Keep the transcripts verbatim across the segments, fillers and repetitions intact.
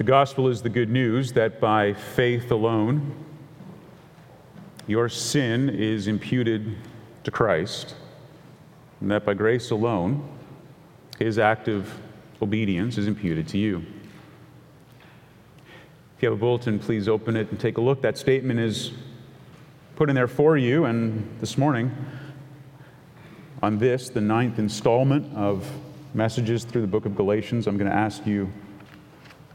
The gospel is the good news that by faith alone, your sin is imputed to Christ, and that by grace alone, his active obedience is imputed to you. If you have a bulletin, please open it and take a look. That statement is put in there for you, and this morning, on this, the ninth installment of messages through the book of Galatians, I'm going to ask you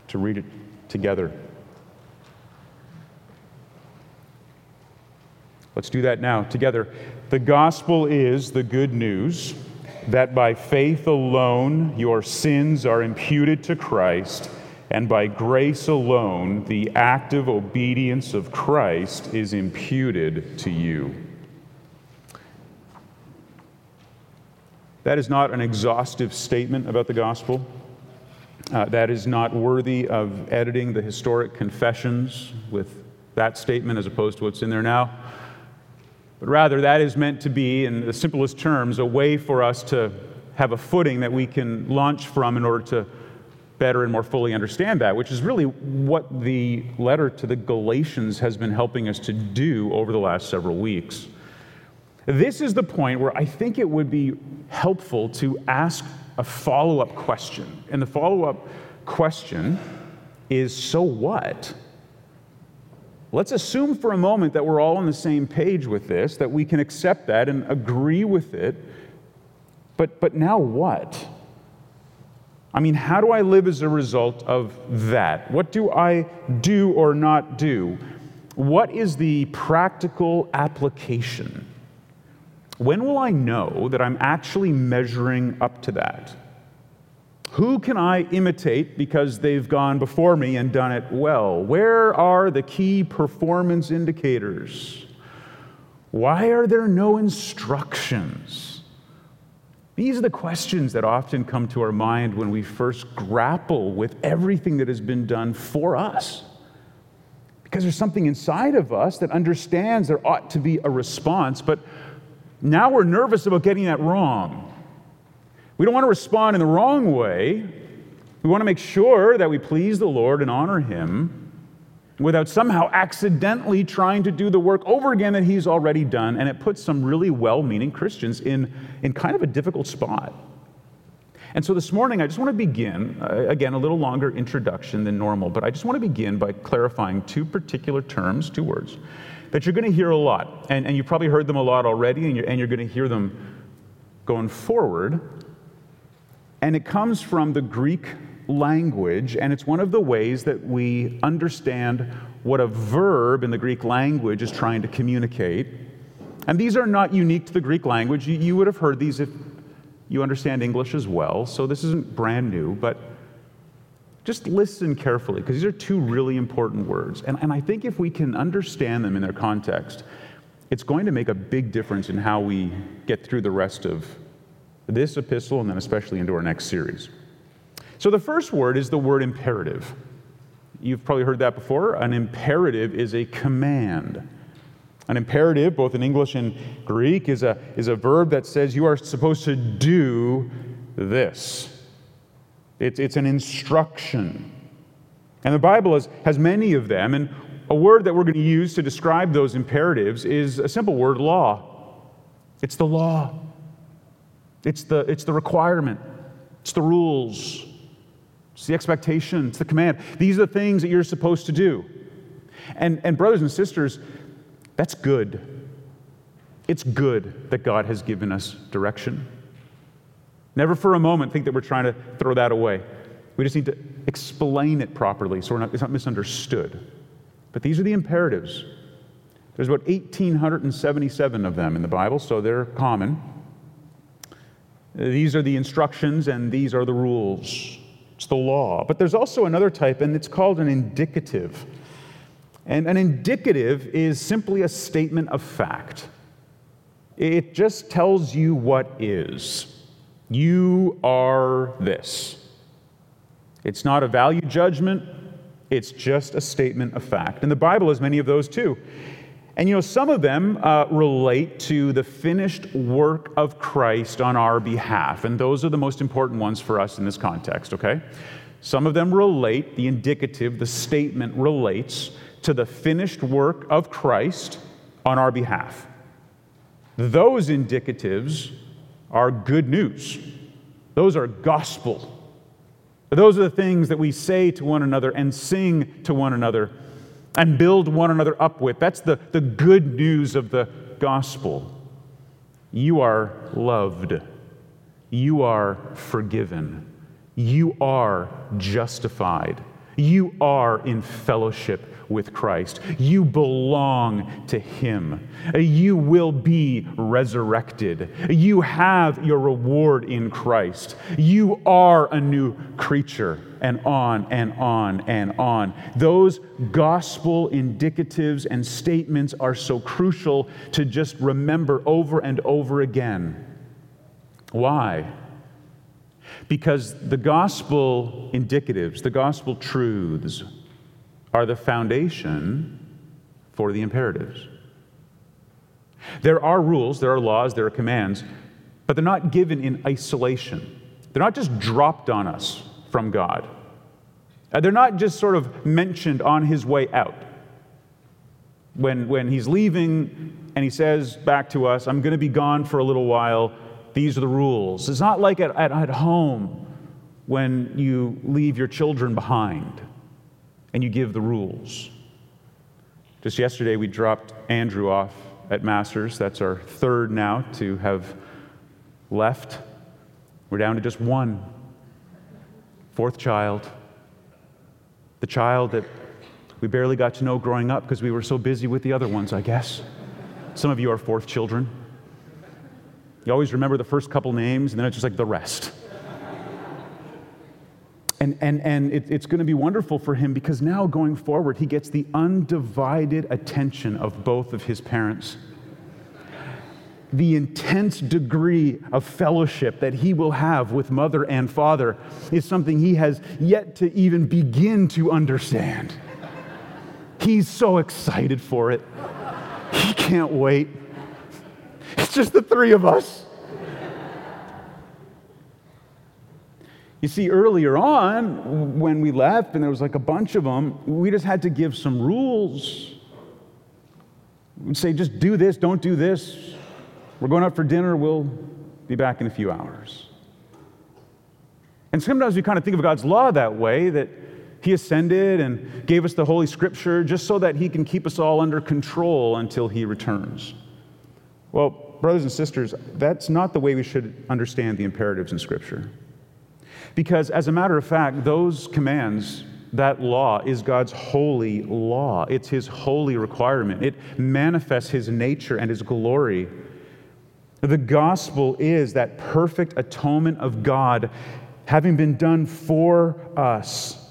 to read it together. Let's do that now together. The gospel is the good news that by faith alone your sins are imputed to Christ, and by grace alone, the active obedience of Christ is imputed to you. That is not an exhaustive statement about the gospel. Uh, that is not worthy of editing the historic confessions with that statement as opposed to what's in there now. But rather, that is meant to be, in the simplest terms, a way for us to have a footing that we can launch from in order to better and more fully understand that, which is really what the letter to the Galatians has been helping us to do over the last several weeks. This is the point where I think it would be helpful to ask a follow-up question. And the follow-up question is, so what? Let's assume for a moment that we're all on the same page with this, that we can accept that and agree with it, but, but now what? I mean, how do I live as a result of that? What do I do or not do? What is the practical application? When will I know that I'm actually measuring up to that? Who can I imitate because they've gone before me and done it well? Where are the key performance indicators? Why are there no instructions? These are the questions that often come to our mind when we first grapple with everything that has been done for us. Because there's something inside of us that understands there ought to be a response, but now we're nervous about getting that wrong. We don't want to respond in the wrong way. We want to make sure that we please the Lord and honor Him without somehow accidentally trying to do the work over again that He's already done, and it puts some really well-meaning Christians in, in kind of a difficult spot. And so this morning, I just want to begin, uh, again, a little longer introduction than normal, but I just want to begin by clarifying two particular terms, two words, that you're going to hear a lot, and, and you've probably heard them a lot already, and you're, and you're going to hear them going forward, and it comes from the Greek language, and it's one of the ways that we understand what a verb in the Greek language is trying to communicate. And these are not unique to the Greek language. You, you would have heard these if you understand English as well, so this isn't brand new, but just listen carefully, because these are two really important words. And, and I think if we can understand them in their context, it's going to make a big difference in how we get through the rest of this epistle and then especially into our next series. So the first word is the word imperative. You've probably heard that before. An imperative is a command. An imperative, both in English and Greek, is a, is a verb that says you are supposed to do this. It's, it's an instruction. And the Bible has, has many of them, and a word that we're going to use to describe those imperatives is a simple word, law. It's the law. It's the, it's the requirement. It's the rules. It's the expectation, it's the command. These are the things that you're supposed to do. And, and brothers and sisters, that's good. It's good that God has given us direction. Never for a moment think that we're trying to throw that away. We just need to explain it properly so we're not, it's not misunderstood. But these are the imperatives. There's about one thousand eight hundred seventy-seven of them in the Bible, so they're common. These are the instructions and these are the rules. It's the law. But there's also another type, and it's called an indicative. And an indicative is simply a statement of fact. It just tells you what is. You are this. It's not a value judgment. It's just a statement of fact. And the Bible has many of those too. And you know, some of them uh, relate to the finished work of Christ on our behalf, and those are the most important ones for us in this context, okay? Some of them relate, the indicative, the statement relates to the finished work of Christ on our behalf. Those indicatives are good news. Those are gospel. Those are the things that we say to one another and sing to one another and build one another up with. That's the, the good news of the gospel. You are loved. You are forgiven. You are justified. You are in fellowship with Christ. You belong to Him. You will be resurrected. You have your reward in Christ. You are a new creature, and on and on and on. Those gospel indicatives and statements are so crucial to just remember over and over again. Why? Because the gospel indicatives, the gospel truths, are the foundation for the imperatives. There are rules, there are laws, there are commands, but they're not given in isolation. They're not just dropped on us from God. They're not just sort of mentioned on his way out. When, when he's leaving and he says back to us, I'm going to be gone for a little while, these are the rules. It's not like at, at, at home when you leave your children behind and you give the rules. Just yesterday we dropped Andrew off at Masters. That's our third now to have left. We're down to just one. Fourth child. The child that we barely got to know growing up because we were so busy with the other ones, I guess. Some of you are fourth children. You always remember the first couple names, and then it's just like the rest. And and and it, it's going to be wonderful for him because now going forward, he gets the undivided attention of both of his parents. The intense degree of fellowship that he will have with mother and father is something he has yet to even begin to understand. He's so excited for it. He can't wait. It's just the three of us. You see, earlier on, when we left, and there was like a bunch of them, we just had to give some rules. We'd say, just do this, don't do this. We're going out for dinner, we'll be back in a few hours. And sometimes we kind of think of God's law that way, that He ascended and gave us the Holy Scripture just so that He can keep us all under control until He returns. Well, brothers and sisters, that's not the way we should understand the imperatives in Scripture. Because as a matter of fact, those commands, that law is God's holy law. It's His holy requirement. It manifests His nature and His glory. The gospel is that perfect atonement of God having been done for us.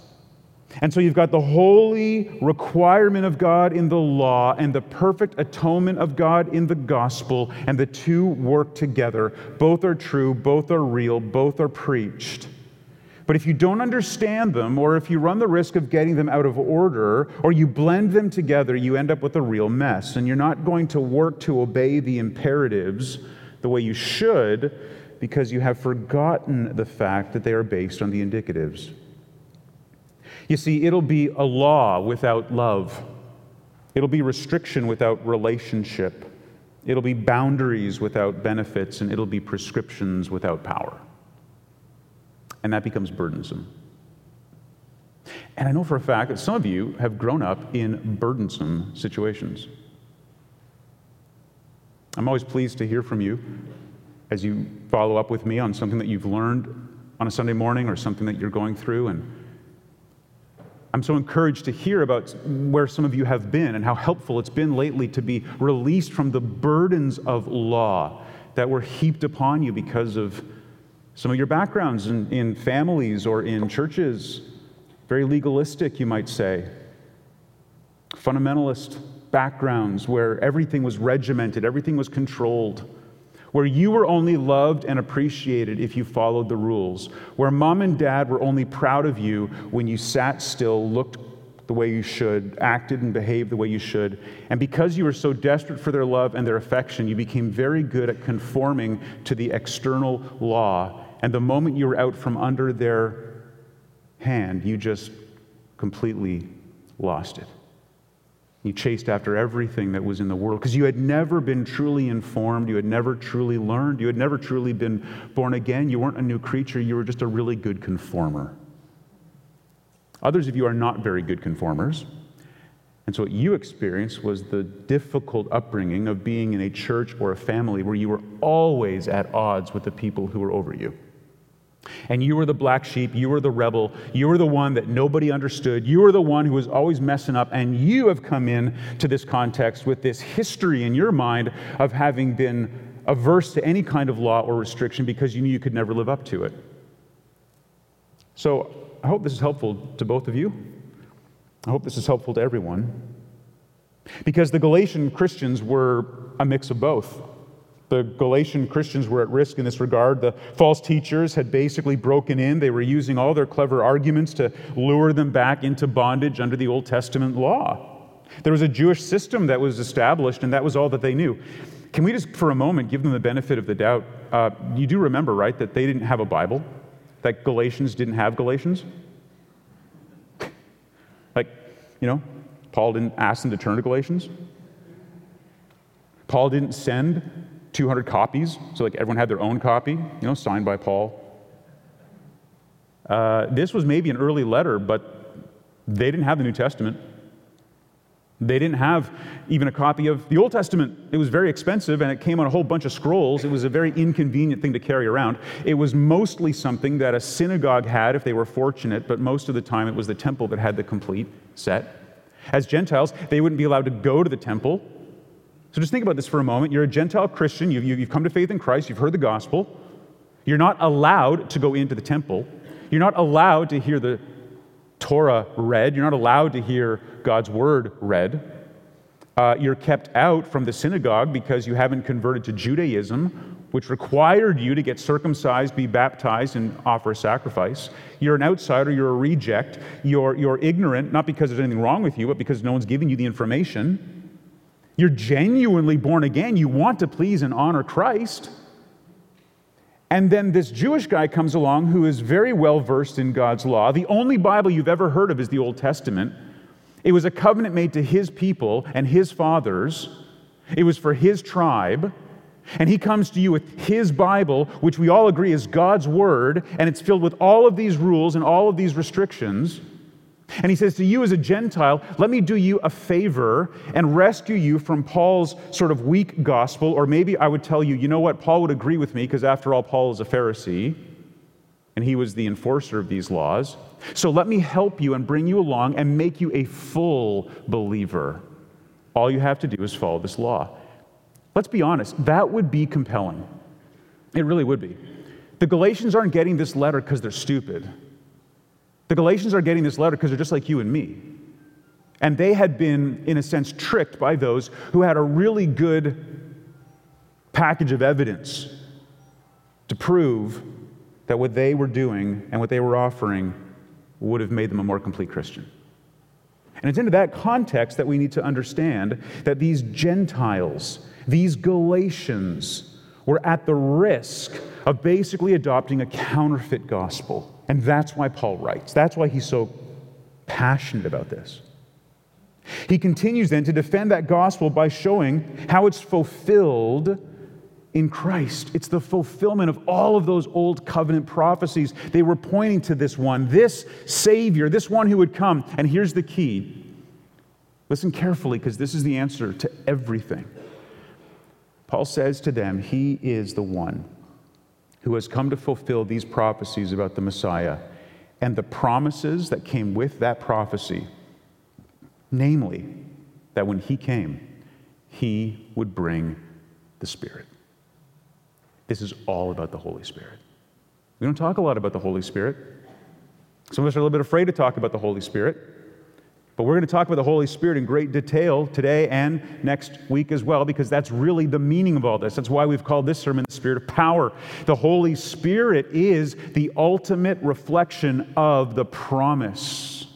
And so you've got the holy requirement of God in the law and the perfect atonement of God in the gospel, and the two work together. Both are true, both are real, both are preached. But if you don't understand them, or if you run the risk of getting them out of order, or you blend them together, you end up with a real mess, and you're not going to work to obey the imperatives the way you should because you have forgotten the fact that they are based on the indicatives. You see, it'll be a law without love. It'll be restriction without relationship. It'll be boundaries without benefits, and it'll be prescriptions without power. And that becomes burdensome. And I know for a fact that some of you have grown up in burdensome situations. I'm always pleased to hear from you as you follow up with me on something that you've learned on a Sunday morning or something that you're going through, and I'm so encouraged to hear about where some of you have been and how helpful it's been lately to be released from the burdens of law that were heaped upon you because of some of your backgrounds in, in families or in churches. Very legalistic, you might say. Fundamentalist backgrounds where everything was regimented, everything was controlled, where you were only loved and appreciated if you followed the rules, where mom and dad were only proud of you when you sat still, looked the way you should, acted and behaved the way you should. And because you were so desperate for their love and their affection, you became very good at conforming to the external law. And the moment you were out from under their hand, you just completely lost it. You chased after everything that was in the world because you had never been truly informed. You had never truly learned. You had never truly been born again. You weren't a new creature. You were just a really good conformer. Others of you are not very good conformers. And so what you experienced was the difficult upbringing of being in a church or a family where you were always at odds with the people who were over you. And you were the black sheep, you were the rebel, you were the one that nobody understood, you were the one who was always messing up, and you have come in to this context with this history in your mind of having been averse to any kind of law or restriction because you knew you could never live up to it. So I hope this is helpful to both of you. I hope this is helpful to everyone. Because the Galatian Christians were a mix of both. The Galatian Christians were at risk in this regard. The false teachers had basically broken in. They were using all their clever arguments to lure them back into bondage under the Old Testament law. There was a Jewish system that was established, and that was all that they knew. Can we just, for a moment, give them the benefit of the doubt? Uh, you do remember, right, that they didn't have a Bible? That Galatians didn't have Galatians? Like, you know, Paul didn't ask them to turn to Galatians. Paul didn't send two hundred copies, so like everyone had their own copy, you know, signed by Paul. Uh, this was maybe an early letter, but they didn't have the New Testament. They didn't have even a copy of the Old Testament. It was very expensive, and it came on a whole bunch of scrolls. It was a very inconvenient thing to carry around. It was mostly something that a synagogue had if they were fortunate, but most of the time it was the temple that had the complete set. As Gentiles, they wouldn't be allowed to go to the temple. So just think about this for a moment. You're a Gentile Christian. You've, you've come to faith in Christ. You've heard the gospel. You're not allowed to go into the temple. You're not allowed to hear the Torah read. You're not allowed to hear God's word read. Uh, you're kept out from the synagogue because you haven't converted to Judaism, which required you to get circumcised, be baptized, and offer a sacrifice. You're an outsider. You're a reject. You're, you're ignorant, not because there's anything wrong with you, but because no one's giving you the information. You're genuinely born again. You want to please and honor Christ. And then this Jewish guy comes along who is very well versed in God's law. The only Bible you've ever heard of is the Old Testament. It was a covenant made to his people and his fathers. It was for his tribe. And he comes to you with his Bible, which we all agree is God's word, and it's filled with all of these rules and all of these restrictions. And he says to you as a Gentile, let me do you a favor and rescue you from Paul's sort of weak gospel. Or maybe I would tell you, you know what, Paul would agree with me because after all, Paul is a Pharisee and he was the enforcer of these laws. So let me help you and bring you along and make you a full believer. All you have to do is follow this law. Let's be honest, that would be compelling. It really would be. The Galatians aren't getting this letter because they're stupid. The Galatians are getting this letter because they're just like you and me. And they had been, in a sense, tricked by those who had a really good package of evidence to prove that what they were doing and what they were offering would have made them a more complete Christian. And it's into that context that we need to understand that these Gentiles, these Galatians, were at the risk of basically adopting a counterfeit gospel. And that's why Paul writes. That's why he's so passionate about this. He continues then to defend that gospel by showing how it's fulfilled in Christ. It's the fulfillment of all of those old covenant prophecies. They were pointing to this one, this Savior, this one who would come. And here's the key. Listen carefully, because this is the answer to everything. Paul says to them, he is the one who has come to fulfill these prophecies about the Messiah and the promises that came with that prophecy, namely, that when he came, he would bring the Spirit. This is all about the Holy Spirit. We don't talk a lot about the Holy Spirit. Some of us are a little bit afraid to talk about the Holy Spirit, but we're going to talk about the Holy Spirit in great detail today and next week as well, because that's really the meaning of all this. That's why we've called this sermon the Spirit of Power. The Holy Spirit is the ultimate reflection of the promise.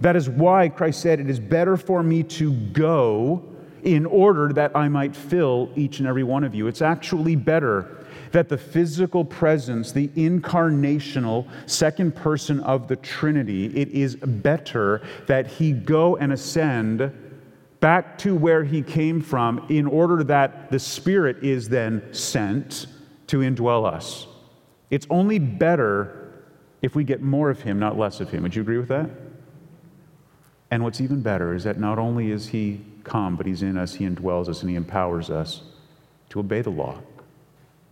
That is why Christ said, it is better for me to go in order that I might fill each and every one of you. It's actually better that the physical presence, the incarnational second person of the Trinity, it is better that he go and ascend back to where he came from in order that the Spirit is then sent to indwell us. It's only better if we get more of him, not less of him. Would you agree with that? And what's even better is that not only is he come, but he's in us, he indwells us, and he empowers us to obey the law.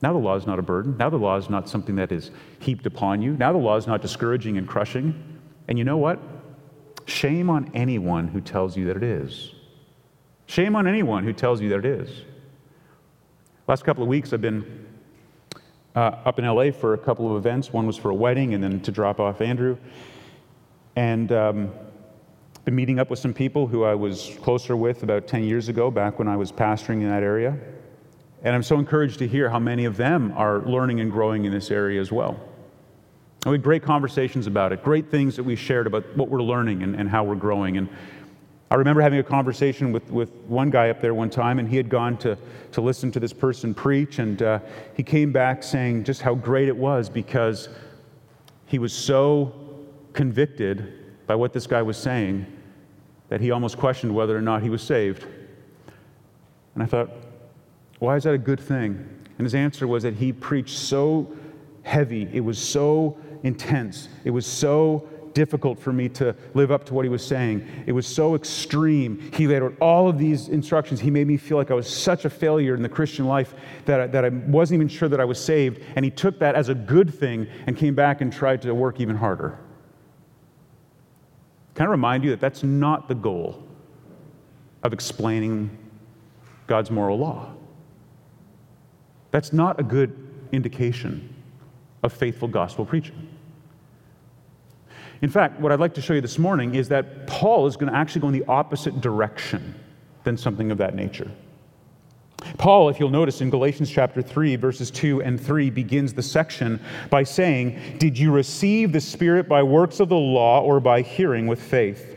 Now the law is not a burden. Now the law is not something that is heaped upon you. Now the law is not discouraging and crushing. And you know what? Shame on anyone who tells you that it is. Shame on anyone who tells you that it is. Last couple of weeks I've been uh, up in L A for a couple of events. One was for a wedding and then to drop off Andrew. And um, been meeting up with some people who I was closer with about ten years ago, back when I was pastoring in that area. And I'm so encouraged to hear how many of them are learning and growing in this area as well. And we had great conversations about it, great things that we shared about what we're learning and, and how we're growing. And I remember having a conversation with, with one guy up there one time, and he had gone to, to listen to this person preach, and uh, he came back saying just how great it was because he was so convicted by what this guy was saying that he almost questioned whether or not he was saved. And I thought, why is that a good thing? And his answer was that he preached so heavy, it was so intense, it was so difficult for me to live up to what he was saying. It was so extreme. He laid out all of these instructions. He made me feel like I was such a failure in the Christian life that I, that I wasn't even sure that I was saved. And he took that as a good thing and came back and tried to work even harder. Can I remind you that that's not the goal of explaining God's moral law? That's not a good indication of faithful gospel preaching. In fact, what I'd like to show you this morning is that Paul is going to actually go in the opposite direction than something of that nature. Paul, if you'll notice, in Galatians chapter three, verses two and three, begins the section by saying, "Did you receive the Spirit by works of the law or by hearing with faith?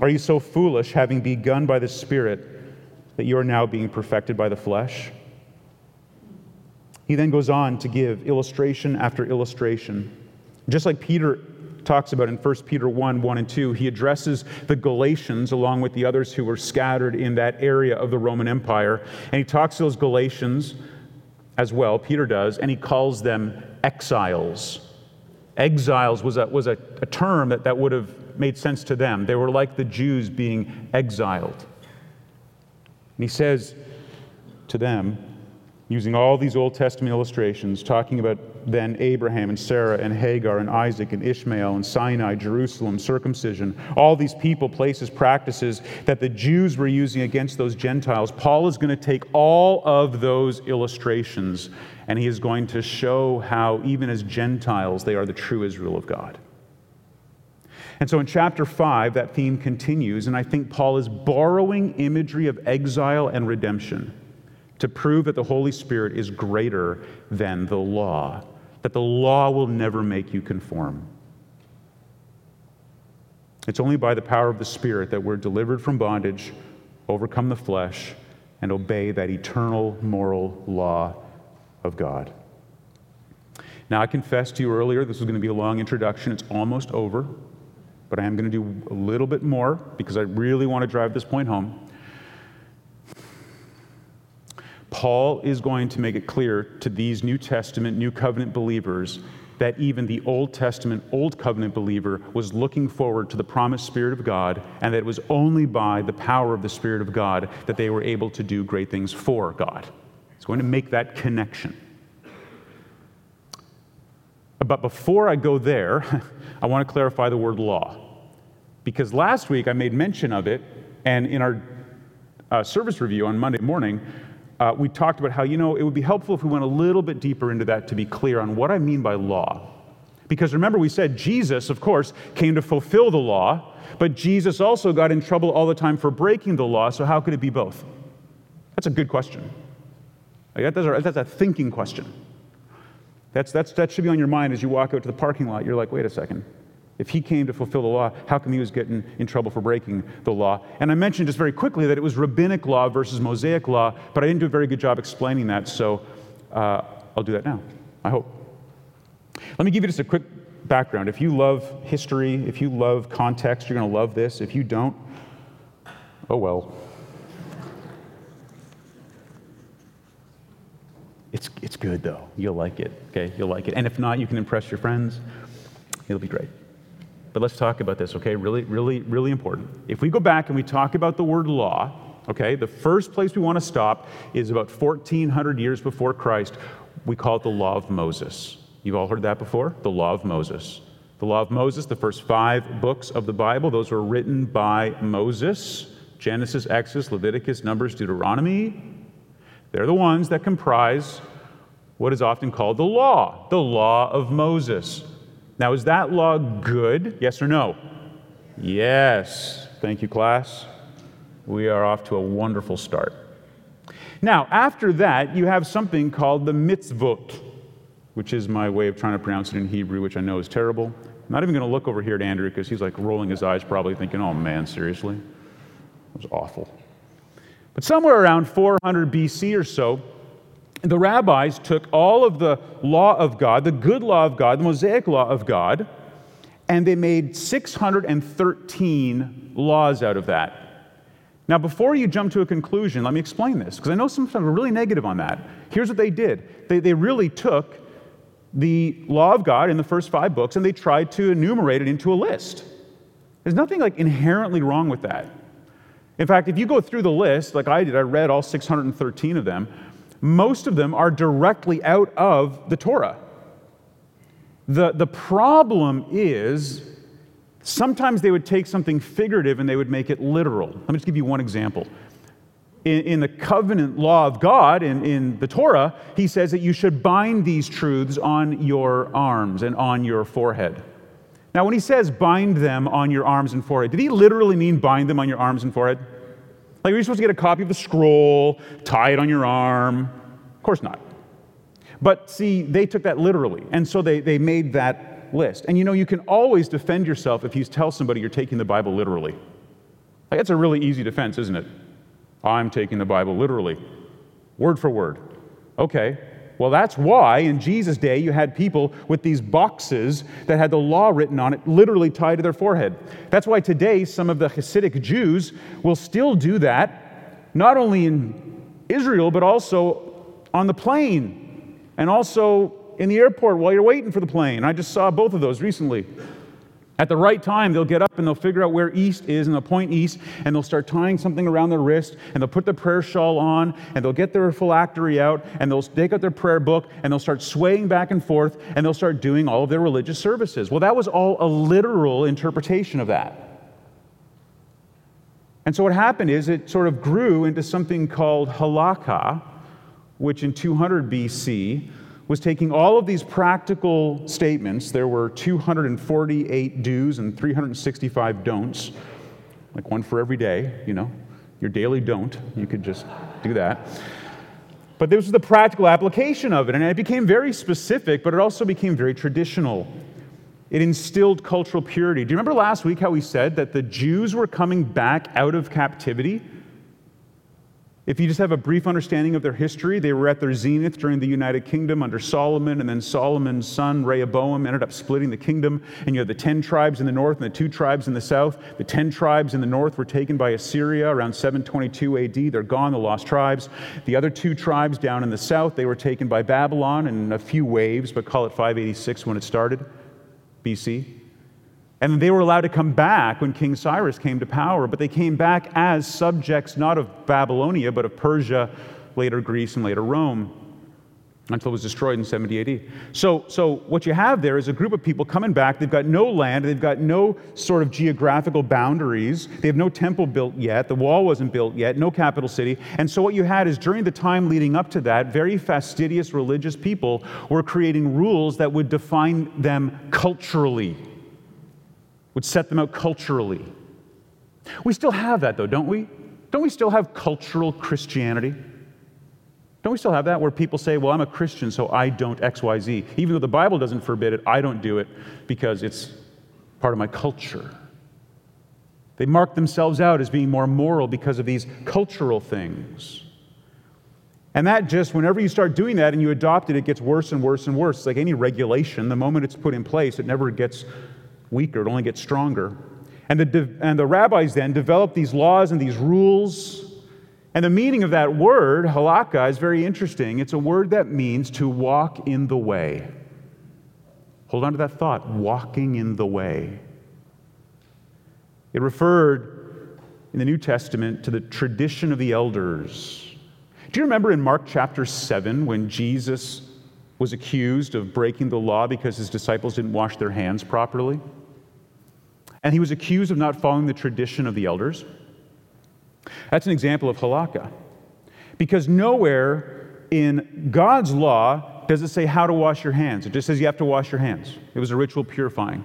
Are you so foolish, having begun by the Spirit, that you are now being perfected by the flesh?" He then goes on to give illustration after illustration. Just like Peter talks about in First Peter one, one and two, he addresses the Galatians along with the others who were scattered in that area of the Roman Empire. And he talks to those Galatians as well, Peter does, and he calls them exiles. Exiles was a, was a, a term that, that would have made sense to them. They were like the Jews being exiled. And he says to them, using all these Old Testament illustrations, talking about then Abraham and Sarah and Hagar and Isaac and Ishmael and Sinai, Jerusalem, circumcision, all these people, places, practices that the Jews were using against those Gentiles, Paul is going to take all of those illustrations and he is going to show how even as Gentiles they are the true Israel of God. And so in chapter five, that theme continues, and I think Paul is borrowing imagery of exile and redemption to prove that the Holy Spirit is greater than the law, that the law will never make you conform. It's only by the power of the Spirit that we're delivered from bondage, overcome the flesh, and obey that eternal moral law of God. Now, I confessed to you earlier, this was going to be a long introduction. It's almost over, but I am going to do a little bit more because I really want to drive this point home. Paul is going to make it clear to these New Testament, New Covenant believers that even the Old Testament, Old Covenant believer was looking forward to the promised Spirit of God, and that it was only by the power of the Spirit of God that they were able to do great things for God. He's going to make that connection. But before I go there, I want to clarify the word law, because last week I made mention of it, and in our uh, service review on Monday morning, Uh, we talked about how, you know, it would be helpful if we went a little bit deeper into that to be clear on what I mean by law. Because remember, we said Jesus, of course, came to fulfill the law, but Jesus also got in trouble all the time for breaking the law, so how could it be both? That's a good question. Like, that's, a, that's a thinking question. That's, that's, that should be on your mind as you walk out to the parking lot. You're like, wait a second. If he came to fulfill the law, how come he was getting in trouble for breaking the law? And I mentioned just very quickly that it was rabbinic law versus Mosaic law, but I didn't do a very good job explaining that, so uh, I'll do that now, I hope. Let me give you just a quick background. If you love history, if you love context, you're going to love this. If you don't, oh well. It's it's good, though. You'll like it, okay? You'll like it. And if not, you can impress your friends. It'll be great. But let's talk about this, okay? Really, really, really important. If we go back and we talk about the word law, okay, the first place we want to stop is about fourteen hundred years before Christ. We call it the Law of Moses. You've all heard that before? The Law of Moses. The Law of Moses, the first five books of the Bible, those were written by Moses. Genesis, Exodus, Leviticus, Numbers, Deuteronomy. They're the ones that comprise what is often called the law, the Law of Moses. Now, is that law good? Yes or no? Yes. Thank you, class. We are off to a wonderful start. Now, after that, you have something called the mitzvot, which is my way of trying to pronounce it in Hebrew, which I know is terrible. I'm not even going to look over here at Andrew because he's like rolling his eyes probably thinking, oh man, seriously? It was awful. But somewhere around four hundred B C or so, the rabbis took all of the law of God, the good law of God, the Mosaic law of God, and they made six hundred thirteen laws out of that. Now, before you jump to a conclusion, let me explain this, because I know sometimes we're really negative on that. Here's what they did. They, they really took the law of God in the first five books, and they tried to enumerate it into a list. There's nothing like inherently wrong with that. In fact, if you go through the list, like I did, I read all six hundred thirteen of them, most of them are directly out of the Torah. The, the problem is sometimes they would take something figurative and they would make it literal. Let me just give you one example. In, in the covenant law of God, in, in the Torah, he says that you should bind these truths on your arms and on your forehead. Now, when he says bind them on your arms and forehead, did he literally mean bind them on your arms and forehead? Like, are you supposed to get a copy of the scroll, tie it on your arm? Of course not. But see, they took that literally, and so they, they made that list. And you know, you can always defend yourself if you tell somebody you're taking the Bible literally. Like, that's a really easy defense, isn't it? I'm taking the Bible literally, word for word. Okay, well that's why in Jesus' day you had people with these boxes that had the law written on it, literally tied to their forehead. That's why today some of the Hasidic Jews will still do that, not only in Israel, but also on the plane, and also in the airport while you're waiting for the plane. I just saw both of those recently. At the right time, they'll get up and they'll figure out where east is and they'll point east and they'll start tying something around their wrist and they'll put the prayer shawl on and they'll get their phylactery out and they'll take out their prayer book and they'll start swaying back and forth and they'll start doing all of their religious services. Well, that was all a literal interpretation of that. And so what happened is it sort of grew into something called halakha, which in two hundred B C was taking all of these practical statements. There were two hundred forty-eight do's and three hundred sixty-five don'ts, like one for every day, you know, your daily don't. You could just do that. But this was the practical application of it, and it became very specific, but it also became very traditional. It instilled cultural purity. Do you remember last week how we said that the Jews were coming back out of captivity? If you just have a brief understanding of their history, they were at their zenith during the United Kingdom under Solomon, and then Solomon's son, Rehoboam, ended up splitting the kingdom, and you have the ten tribes in the north and the two tribes in the south. The ten tribes in the north were taken by Assyria around seven twenty-two A D. They're gone, the lost tribes. The other two tribes down in the south, they were taken by Babylon in a few waves, but call it five eighty-six when it started, B C. And they were allowed to come back when King Cyrus came to power, but they came back as subjects not of Babylonia, but of Persia, later Greece, and later Rome, until it was destroyed in seventy A D. So, so what you have there is a group of people coming back. They've got no land. They've got no sort of geographical boundaries. They have no temple built yet. The wall wasn't built yet, no capital city. And so what you had is during the time leading up to that, very fastidious religious people were creating rules that would define them culturally. Would set them out culturally. We still have that though, don't we? Don't we still have cultural Christianity? Don't we still have that where people say, well, I'm a Christian, so I don't X, Y, Z. Even though the Bible doesn't forbid it, I don't do it because it's part of my culture. They mark themselves out as being more moral because of these cultural things. And that just, whenever you start doing that and you adopt it, it gets worse and worse and worse. It's like any regulation. The moment it's put in place, it never gets weaker. It only gets stronger. And the, and the rabbis then developed these laws and these rules. And the meaning of that word, halakha, is very interesting. It's a word that means to walk in the way. Hold on to that thought, walking in the way. It referred in the New Testament to the tradition of the elders. Do you remember in Mark chapter seven when Jesus was accused of breaking the law because his disciples didn't wash their hands properly? And he was accused of not following the tradition of the elders. That's an example of halakha, because nowhere in God's law does it say how to wash your hands. It just says you have to wash your hands. It was a ritual purifying.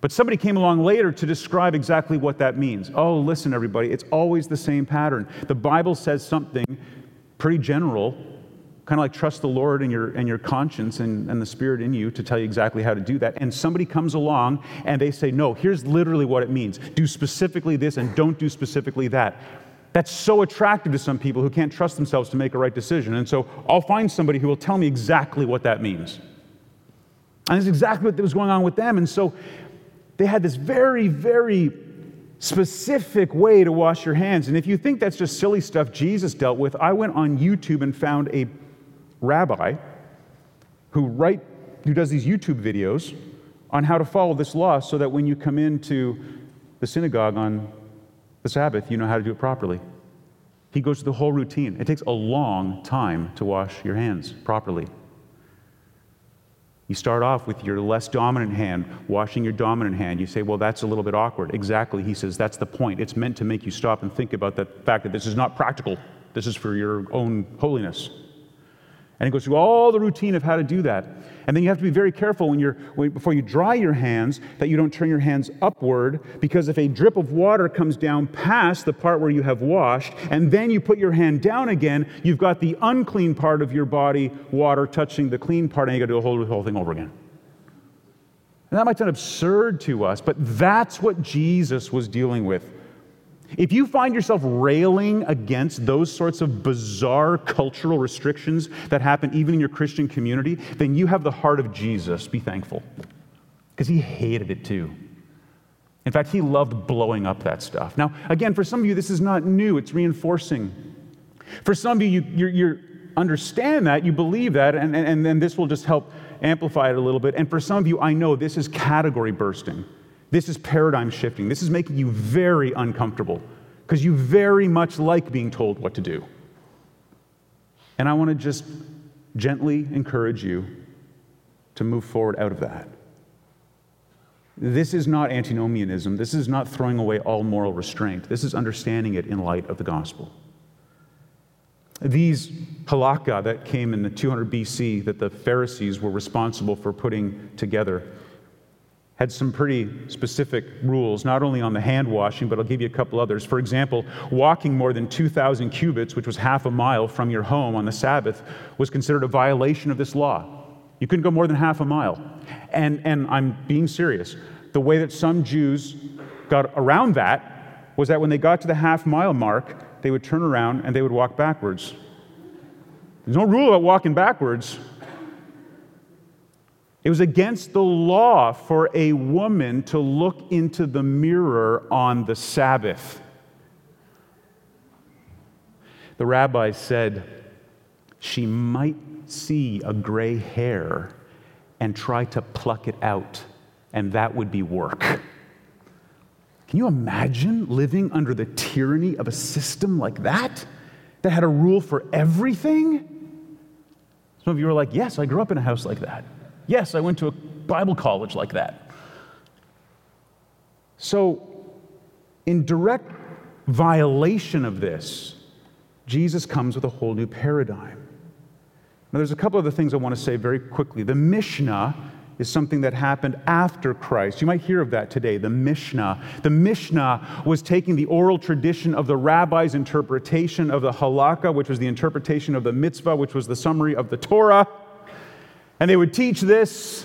But somebody came along later to describe exactly what that means. Oh, listen, everybody, it's always the same pattern. The Bible says something pretty general, kind of like trust the Lord and your, and your conscience and, and the Spirit in you to tell you exactly how to do that. And somebody comes along and they say, no, here's literally what it means. Do specifically this and don't do specifically that. That's so attractive to some people who can't trust themselves to make a right decision. And so I'll find somebody who will tell me exactly what that means. And that's exactly what was going on with them. And so they had this very, very specific way to wash your hands. And if you think that's just silly stuff Jesus dealt with, I went on YouTube and found a rabbi who write, who does these YouTube videos on how to follow this law so that when you come into the synagogue on the Sabbath, you know how to do it properly. He goes through the whole routine. It takes a long time to wash your hands properly. You start off with your less dominant hand, washing your dominant hand. You say, well, that's a little bit awkward. Exactly, he says, that's the point. It's meant to make you stop and think about the fact that this is not practical. This is for your own holiness. And it goes through all the routine of how to do that. And then you have to be very careful when you're when, before you dry your hands that you don't turn your hands upward, because if a drip of water comes down past the part where you have washed and then you put your hand down again, you've got the unclean part of your body, water touching the clean part, and you got to do the whole, whole thing over again. And that might sound absurd to us, but that's what Jesus was dealing with. If you find yourself railing against those sorts of bizarre cultural restrictions that happen even in your Christian community, then you have the heart of Jesus. Be thankful. Because he hated it too. In fact, he loved blowing up that stuff. Now, again, for some of you, this is not new. It's reinforcing. For some of you, you you're, you're understand that, you believe that, and, and, and this will just help amplify it a little bit. And for some of you, I know this is category bursting. This is paradigm shifting. This is making you very uncomfortable because you very much like being told what to do. And I want to just gently encourage you to move forward out of that. This is not antinomianism. This is not throwing away all moral restraint. This is understanding it in light of the gospel. These halakha that came in the two hundred B C that the Pharisees were responsible for putting together had some pretty specific rules, not only on the hand washing, but I'll give you a couple others. For example, walking more than two thousand cubits, which was half a mile from your home on the Sabbath, was considered a violation of this law. You couldn't go more than half a mile. And, and I'm being serious. The way that some Jews got around that was that when they got to the half mile mark, they would turn around and they would walk backwards. There's no rule about walking backwards. It was against the law for a woman to look into the mirror on the Sabbath. The rabbi said she might see a gray hair and try to pluck it out, and that would be work. Can you imagine living under the tyranny of a system like that, that had a rule for everything? Some of you are like, yes, I grew up in a house like that. Yes, I went to a Bible college like that. So, in direct violation of this, Jesus comes with a whole new paradigm. Now, there's a couple other things I want to say very quickly. The Mishnah is something that happened after Christ. You might hear of that today, the Mishnah. The Mishnah was taking the oral tradition of the rabbi's interpretation of the halakha, which was the interpretation of the mitzvah, which was the summary of the Torah. And they would teach this,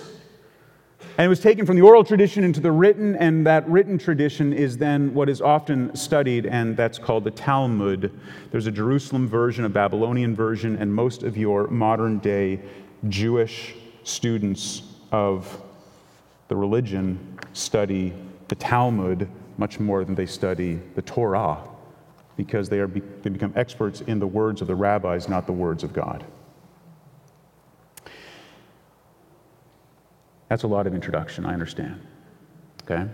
And it was taken from the oral tradition into the written, and that written tradition is then what is often studied, and that's called the Talmud. There's a Jerusalem version, a Babylonian version, and most of your modern-day Jewish students of the religion study the Talmud much more than they study the Torah, because they are be- they become experts in the words of the rabbis, not the words of God. That's a lot of introduction, I understand, okay?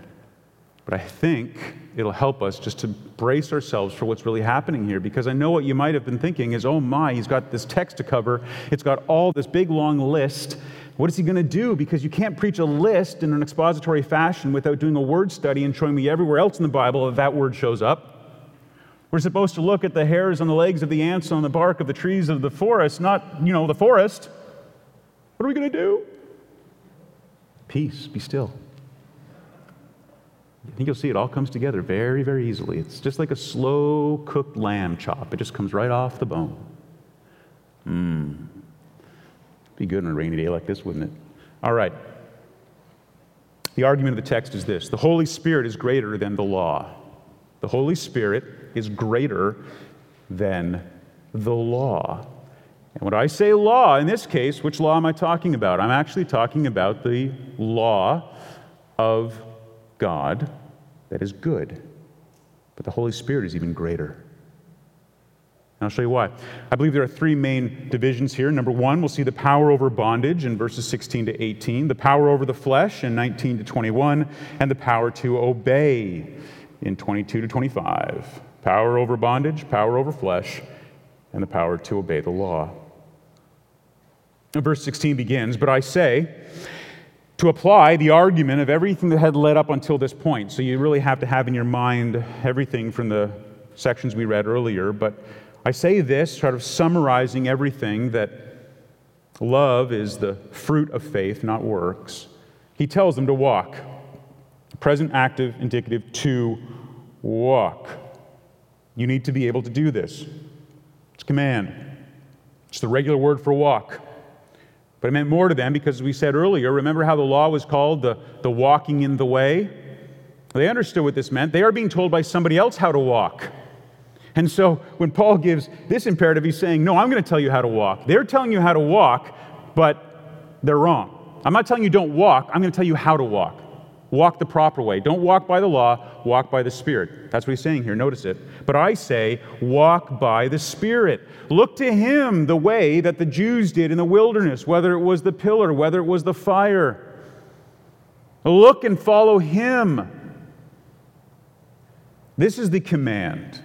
But I think it'll help us just to brace ourselves for what's really happening here, because I know what you might have been thinking is, oh my, he's got this text to cover, it's got all this big long list. What is he going to do? Because you can't preach a list in an expository fashion without doing a word study and showing me everywhere else in the Bible that that word shows up. We're supposed to look at the hairs on the legs of the ants on the bark of the trees of the forest, not, you know, the forest. What are we going to do? Peace, be still. I think you'll see it all comes together very, very easily. It's just like a slow-cooked lamb chop. It just comes right off the bone. Mmm. Be good on a rainy day like this, wouldn't it? All right. The argument of the text is this. The Holy Spirit is greater than the law. The Holy Spirit is greater than the law. And when I say law, in this case, which law am I talking about? I'm actually talking about the law of God that is good. But the Holy Spirit is even greater. And I'll show you why. I believe there are three main divisions here. Number one, we'll see the power over bondage in verses sixteen to eighteen, the power over the flesh in nineteen to twenty-one, and the power to obey in twenty-two to twenty-five. Power over bondage, power over flesh, and the power to obey the law. Verse sixteen begins, but I say, to apply the argument of everything that had led up until this point. So you really have to have in your mind everything from the sections we read earlier, but I say this, sort of summarizing everything, that love is the fruit of faith, not works. He tells them to walk. Present active indicative, to walk. You need to be able to do this. It's a command. It's the regular word for walk. But it meant more to them because, as we said earlier, remember how the law was called the, the walking in the way? They understood what this meant. They are being told by somebody else how to walk. And so when Paul gives this imperative, he's saying, no, I'm going to tell you how to walk. They're telling you how to walk, but they're wrong. I'm not telling you don't walk. I'm going to tell you how to walk. Walk the proper way. Don't walk by the law, walk by the Spirit. That's what he's saying here, notice it. But I say, walk by the Spirit. Look to him the way that the Jews did in the wilderness, whether it was the pillar, whether it was the fire. Look and follow him. This is the command.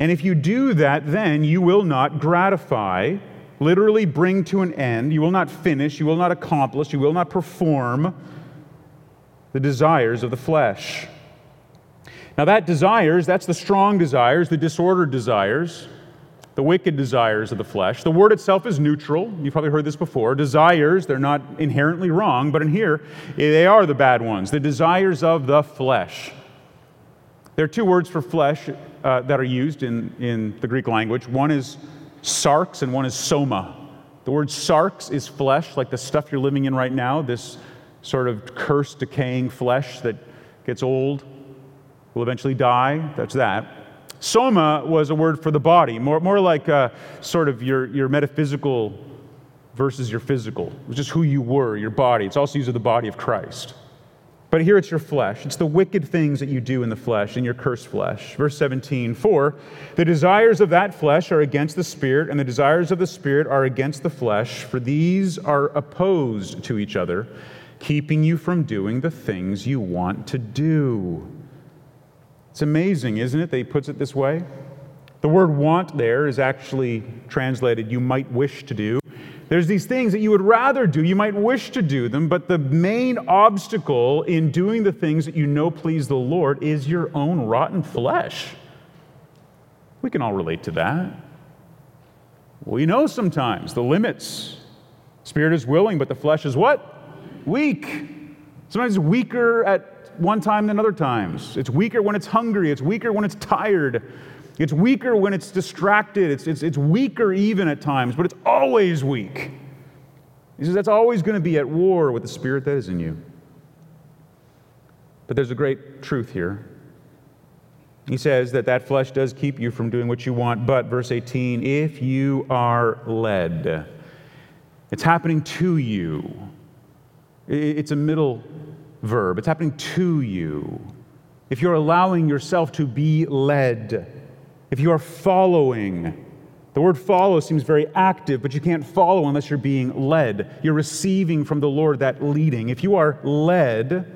And if you do that, then you will not gratify, literally bring to an end. You will not finish, you will not accomplish, you will not perform the desires of the flesh. Now that desires, that's the strong desires, the disordered desires, the wicked desires of the flesh. The word itself is neutral. You've probably heard this before. Desires, they're not inherently wrong, but in here, they are the bad ones, the desires of the flesh. There are two words for flesh uh, that are used in, in the Greek language. One is sarx and one is soma. The word sarx is flesh, like the stuff you're living in right now, this sort of cursed, decaying flesh that gets old, will eventually die. That's that. Soma was a word for the body, more, more like uh, sort of your, your metaphysical versus your physical. It was just who you were, your body. It's also used of the body of Christ. But here it's your flesh. It's the wicked things that you do in the flesh, in your cursed flesh. Verse seventeen, for the desires of that flesh are against the Spirit, and the desires of the Spirit are against the flesh, for these are opposed to each other, keeping you from doing the things you want to do. It's amazing, isn't it, that he puts it this way? The word want there is actually translated, you might wish to do. There's these things that you would rather do, you might wish to do them, but the main obstacle in doing the things that you know please the Lord is your own rotten flesh. We can all relate to that. We know sometimes the limits. Spirit is willing, but the flesh is what? Weak. Sometimes weaker at one time than other times. It's weaker when it's hungry. It's weaker when it's tired. It's weaker when it's distracted. It's, it's, it's weaker even at times, but it's always weak. He says that's always going to be at war with the spirit that is in you. But there's a great truth here. He says that that flesh does keep you from doing what you want, but, verse eighteen, if you are led, it's happening to you. It's a middle verb. It's happening to you. If you're allowing yourself to be led, if you are following, the word follow seems very active, but you can't follow unless you're being led. You're receiving from the Lord that leading. If you are led,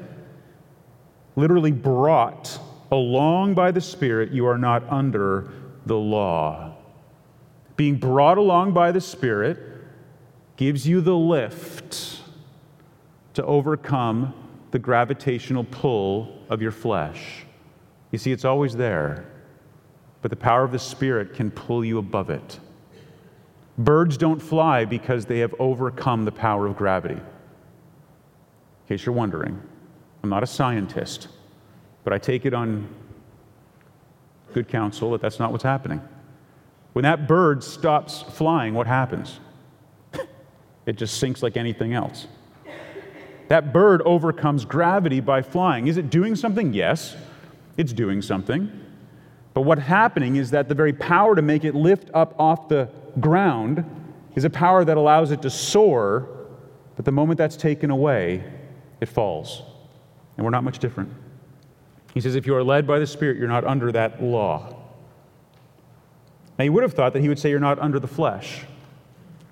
literally brought along by the Spirit, you are not under the law. Being brought along by the Spirit gives you the lift to overcome the gravitational pull of your flesh. You see, it's always there, but the power of the Spirit can pull you above it. Birds don't fly because they have overcome the power of gravity. In case you're wondering, I'm not a scientist, but I take it on good counsel that that's not what's happening. When that bird stops flying, what happens? It just sinks like anything else. That bird overcomes gravity by flying. Is it doing something? Yes, it's doing something. But what's happening is that the very power to make it lift up off the ground is a power that allows it to soar, but the moment that's taken away, it falls. And we're not much different. He says, if you are led by the Spirit, you're not under that law. Now, you would have thought that he would say you're not under the flesh.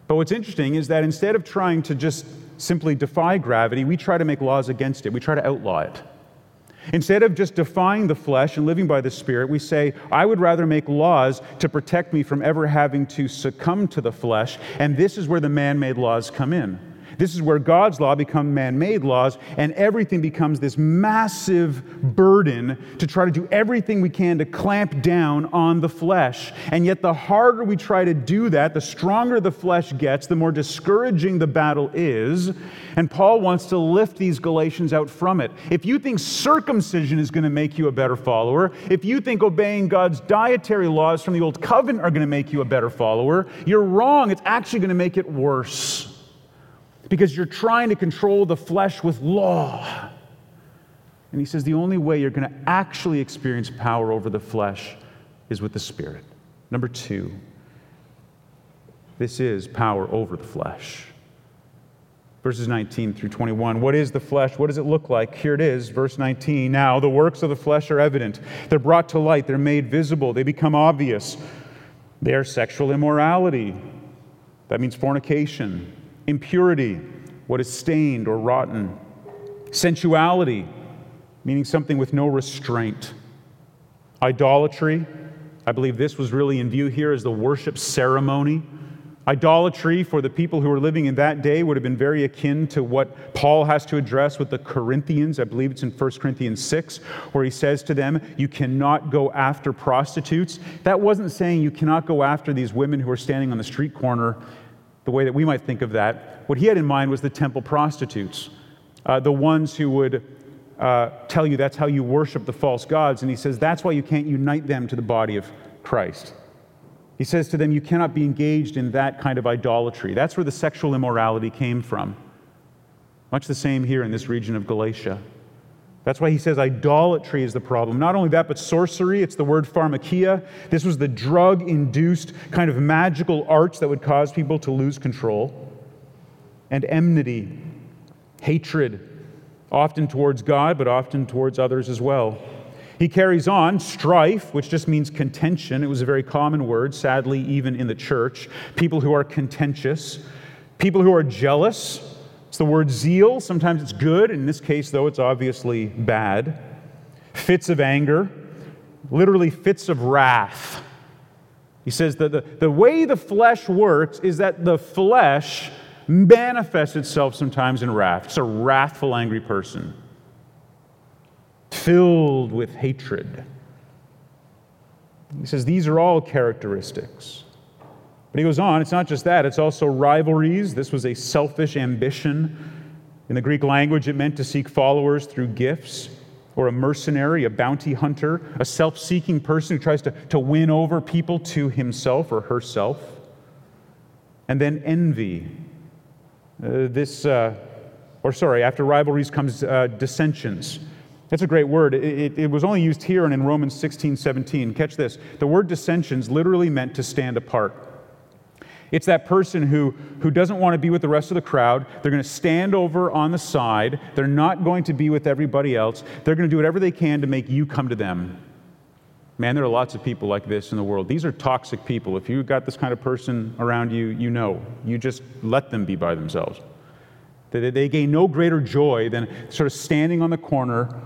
But what's interesting is that instead of trying to just simply defy gravity, we try to make laws against it. We try to outlaw it. Instead of just defying the flesh and living by the Spirit, we say, I would rather make laws to protect me from ever having to succumb to the flesh. And this is where the man-made laws come in. This is where God's law become man-made laws, and everything becomes this massive burden to try to do everything we can to clamp down on the flesh. And yet the harder we try to do that, the stronger the flesh gets, the more discouraging the battle is. And Paul wants to lift these Galatians out from it. If you think circumcision is going to make you a better follower, if you think obeying God's dietary laws from the Old Covenant are going to make you a better follower, you're wrong. It's actually going to make it worse, because you're trying to control the flesh with law. And he says the only way you're going to actually experience power over the flesh is with the Spirit. Number two, this is power over the flesh. Verses nineteen through twenty-one, what is the flesh? What does it look like? Here it is, verse nineteen. Now the works of the flesh are evident. They're brought to light. They're made visible. They become obvious. They are sexual immorality. That means fornication. Impurity, what is stained or rotten. Sensuality, meaning something with no restraint. Idolatry, I believe this was really in view here as the worship ceremony. Idolatry for the people who were living in that day would have been very akin to what Paul has to address with the Corinthians. I believe it's in First Corinthians six, where he says to them, you cannot go after prostitutes. That wasn't saying you cannot go after these women who are standing on the street corner the way that we might think of that. What he had in mind was the temple prostitutes, uh, the ones who would uh, tell you that's how you worship the false gods. And he says that's why you can't unite them to the body of Christ. He says to them, you cannot be engaged in that kind of idolatry. That's where the sexual immorality came from. Much the same here in this region of Galatia. That's why he says idolatry is the problem. Not only that, but sorcery. It's the word pharmakia. This was the drug-induced kind of magical arts that would cause people to lose control. And enmity, hatred, often towards God, but often towards others as well. He carries on, strife, which just means contention. It was a very common word, sadly, even in the church. People who are contentious, people who are jealous. It's the word zeal. Sometimes it's good. In this case, though, it's obviously bad. Fits of anger, literally fits of wrath. He says that the, the way the flesh works is that the flesh manifests itself sometimes in wrath. It's a wrathful, angry person, filled with hatred. He says these are all characteristics. But he goes on, it's not just that, it's also rivalries. This was a selfish ambition. In the Greek language, it meant to seek followers through gifts, or a mercenary, a bounty hunter, a self-seeking person who tries to, to win over people to himself or herself. And then envy, uh, this, uh, or sorry, after rivalries comes uh, dissensions. That's a great word. It, it, it was only used here and in Romans sixteen, seventeen. Catch this. The word dissensions literally meant to stand apart. It's that person who, who doesn't want to be with the rest of the crowd. They're going to stand over on the side. They're not going to be with everybody else. They're going to do whatever they can to make you come to them. Man, there are lots of people like this in the world. These are toxic people. If you've got this kind of person around you, you know. You just let them be by themselves. They, they gain no greater joy than sort of standing on the corner,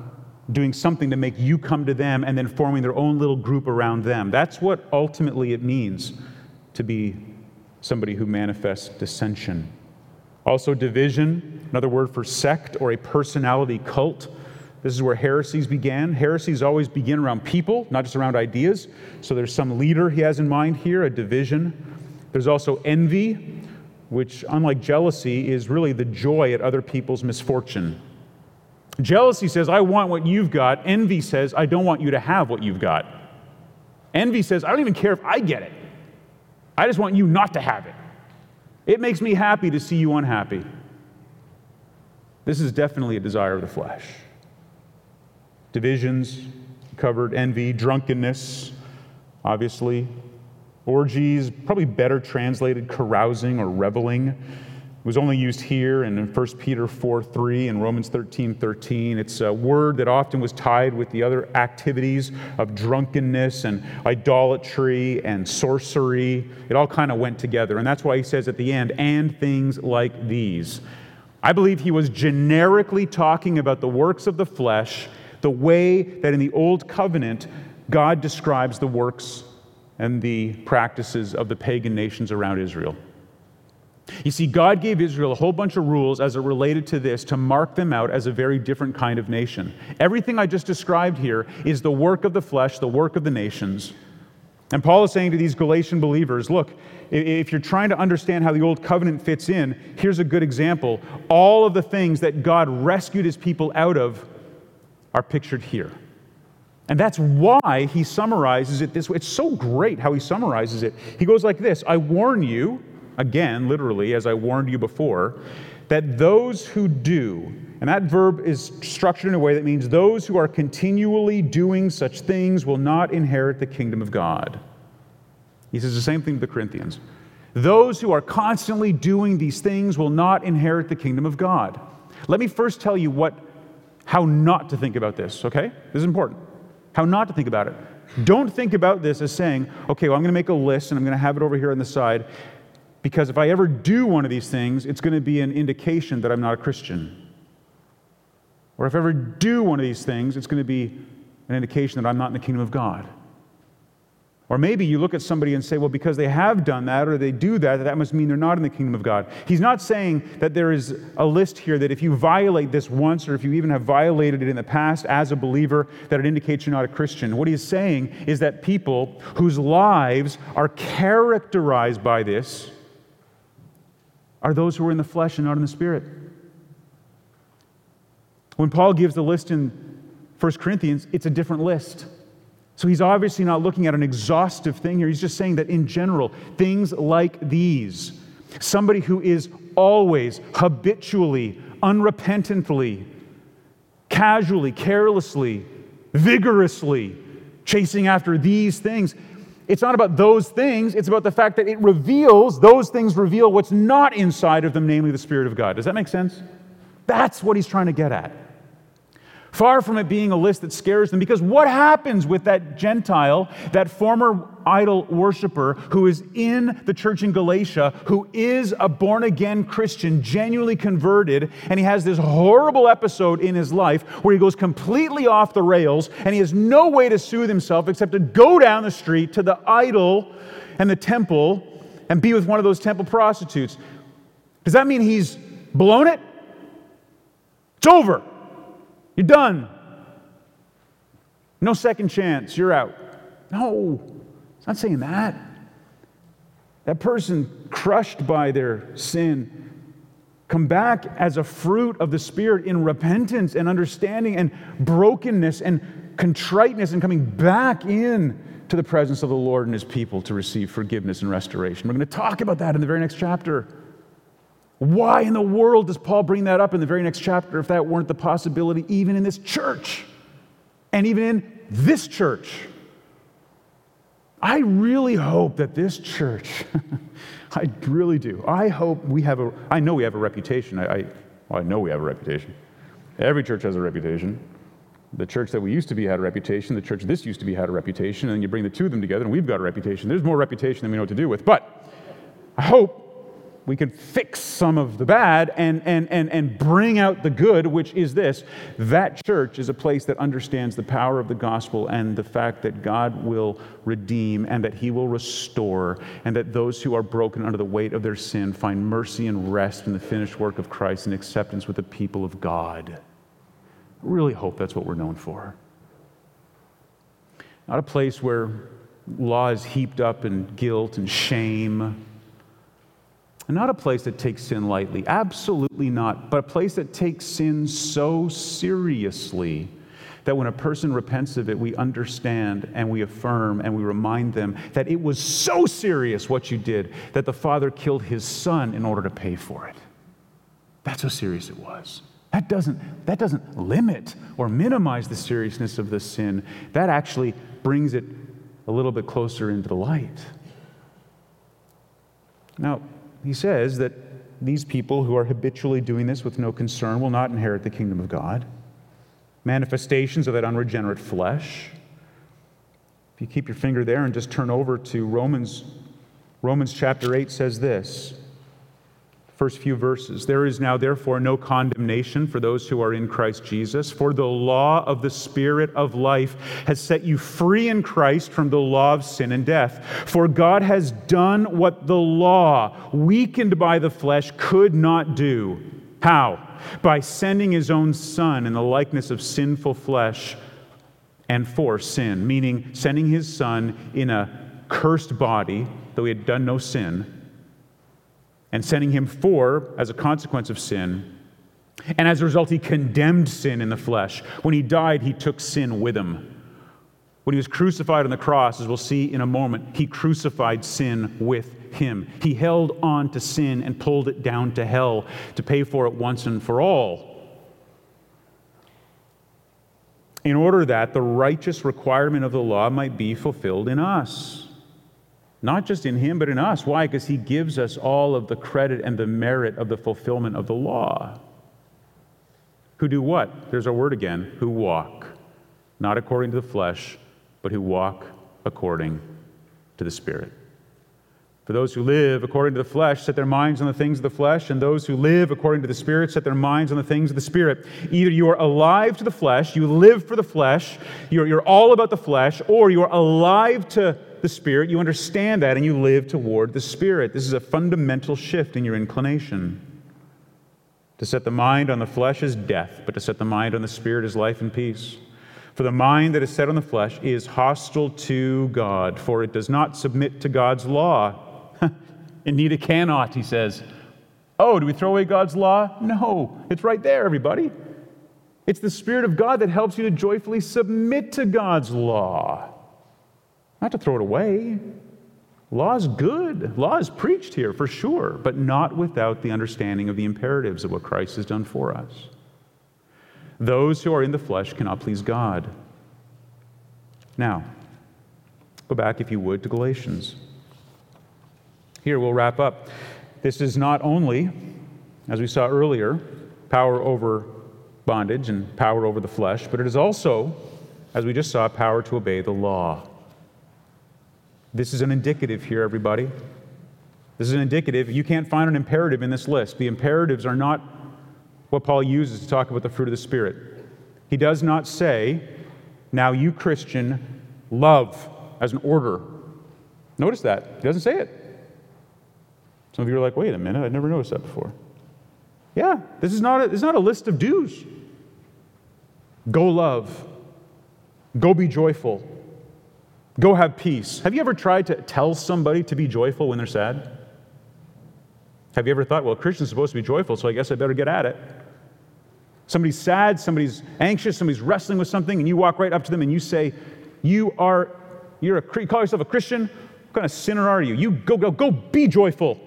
doing something to make you come to them, and then forming their own little group around them. That's what ultimately it means to be somebody who manifests dissension. Also division, another word for sect or a personality cult. This is where heresies began. Heresies always begin around people, not just around ideas. So there's some leader he has in mind here, a division. There's also envy, which, unlike jealousy, is really the joy at other people's misfortune. Jealousy says, I want what you've got. Envy says, I don't want you to have what you've got. Envy says, I don't even care if I get it. I just want you not to have it. It makes me happy to see you unhappy. This is definitely a desire of the flesh. Divisions covered, envy, drunkenness, obviously. Orgies, probably better translated carousing or reveling. It was only used here and in First Peter four three and Romans thirteen thirteen. It's a word that often was tied with the other activities of drunkenness and idolatry and sorcery. It all kind of went together. And that's why he says at the end, and things like these. I believe he was generically talking about the works of the flesh, the way that in the Old Covenant, God describes the works and the practices of the pagan nations around Israel. You see, God gave Israel a whole bunch of rules as it related to this to mark them out as a very different kind of nation. Everything I just described here is the work of the flesh, the work of the nations. And Paul is saying to these Galatian believers, look, if you're trying to understand how the Old Covenant fits in, here's a good example. All of the things that God rescued his people out of are pictured here. And that's why he summarizes it this way. It's so great how he summarizes it. He goes like this, I warn you, again, literally, as I warned you before, that those who do, and that verb is structured in a way that means those who are continually doing such things will not inherit the kingdom of God. He says the same thing to the Corinthians. Those who are constantly doing these things will not inherit the kingdom of God. Let me first tell you what, how not to think about this, okay? This is important. How not to think about it. Don't think about this as saying, okay, well, I'm going to make a list and I'm going to have it over here on the side because if I ever do one of these things, it's going to be an indication that I'm not a Christian. Or if I ever do one of these things, it's going to be an indication that I'm not in the kingdom of God. Or maybe you look at somebody and say, well, because they have done that or they do that, that must mean they're not in the kingdom of God. He's not saying that there is a list here that if you violate this once or if you even have violated it in the past as a believer, that it indicates you're not a Christian. What he's saying is that people whose lives are characterized by this are those who are in the flesh and not in the spirit. When Paul gives the list in First Corinthians, it's a different list. So he's obviously not looking at an exhaustive thing here. He's just saying that in general, things like these, somebody who is always, habitually, unrepentantly, casually, carelessly, vigorously chasing after these things, it's not about those things, it's about the fact that it reveals, those things reveal what's not inside of them, namely the Spirit of God. Does that make sense? That's what he's trying to get at. Far from it being a list that scares them, because what happens with that Gentile, that former idol worshiper who is in the church in Galatia, who is a born-again Christian, genuinely converted, and he has this horrible episode in his life where he goes completely off the rails, and he has no way to soothe himself except to go down the street to the idol and the temple and be with one of those temple prostitutes. Does that mean he's blown it? It's over. You're done. No second chance. You're out. No, it's not saying that. That person crushed by their sin, come back as a fruit of the Spirit in repentance and understanding and brokenness and contriteness and coming back in to the presence of the Lord and His people to receive forgiveness and restoration. We're going to talk about that in the very next chapter. Why in the world does Paul bring that up in the very next chapter if that weren't the possibility even in this church and even in this church? I really hope that this church, I really do, I hope we have a, I know we have a reputation. I, I, well, I know we have a reputation. Every church has a reputation. The church that we used to be had a reputation. The church this used to be had a reputation. And then you bring the two of them together and we've got a reputation. There's more reputation than we know what to do with. But I hope we can fix some of the bad and, and, and, and bring out the good, which is this. That church is a place that understands the power of the gospel and the fact that God will redeem and that he will restore and that those who are broken under the weight of their sin find mercy and rest in the finished work of Christ and acceptance with the people of God. I really hope that's what we're known for. Not a place where law is heaped up and guilt and shame. And not a place that takes sin lightly, absolutely not, but a place that takes sin so seriously that when a person repents of it, we understand and we affirm and we remind them that it was so serious what you did that the Father killed his Son in order to pay for it. That's how serious it was. That doesn't, that doesn't limit or minimize the seriousness of the sin. That actually brings it a little bit closer into the light. Now, he says that these people who are habitually doing this with no concern will not inherit the kingdom of God. Manifestations of that unregenerate flesh. If you keep your finger there and just turn over to Romans, Romans chapter eight says this, first few verses. There is now therefore no condemnation for those who are in Christ Jesus, for the law of the Spirit of life has set you free in Christ from the law of sin and death. For God has done what the law, weakened by the flesh, could not do. How? By sending his own Son in the likeness of sinful flesh and for sin, meaning sending his Son in a cursed body, though he had done no sin, and sending him for, as a consequence of sin. And as a result, he condemned sin in the flesh. When he died, he took sin with him. When he was crucified on the cross, as we'll see in a moment, he crucified sin with him. He held on to sin and pulled it down to hell to pay for it once and for all. In order that the righteous requirement of the law might be fulfilled in us. Not just in him, but in us. Why? Because he gives us all of the credit and the merit of the fulfillment of the law. Who do what? There's our word again. Who walk, not according to the flesh, but who walk according to the Spirit. For those who live according to the flesh set their minds on the things of the flesh, and those who live according to the Spirit set their minds on the things of the Spirit. Either you are alive to the flesh, you live for the flesh, you're, you're all about the flesh, or you are alive to the Spirit, you understand that, and you live toward the Spirit. This is a fundamental shift in your inclination. To set the mind on the flesh is death, but to set the mind on the Spirit is life and peace. For the mind that is set on the flesh is hostile to God, for it does not submit to God's law. Indeed, it cannot, he says. Oh, do we throw away God's law? No, it's right there, everybody. It's the Spirit of God that helps you to joyfully submit to God's law. Not to throw it away. Law is good. Law is preached here for sure, but not without the understanding of the imperatives of what Christ has done for us. Those who are in the flesh cannot please God. Now, go back, if you would, to Galatians. Here we'll wrap up. This is not only, as we saw earlier, power over bondage and power over the flesh, but it is also, as we just saw, power to obey the law. This is an indicative here, everybody. This is an indicative. You can't find an imperative in this list. The imperatives are not what Paul uses to talk about the fruit of the Spirit. He does not say, now you, Christian, love as an order. Notice that. He doesn't say it. Some of you are like, wait a minute, I'd never noticed that before. Yeah, this is not a, this is not a list of do's. Go love. Go be joyful. Go have peace. Have you ever tried to tell somebody to be joyful when they're sad? Have you ever thought, well, a Christian's supposed to be joyful, so I guess I better get at it. Somebody's sad, somebody's anxious, somebody's wrestling with something, and you walk right up to them and you say, you are, you're a, you call yourself a Christian? What kind of sinner are you? You go, go, go be joyful.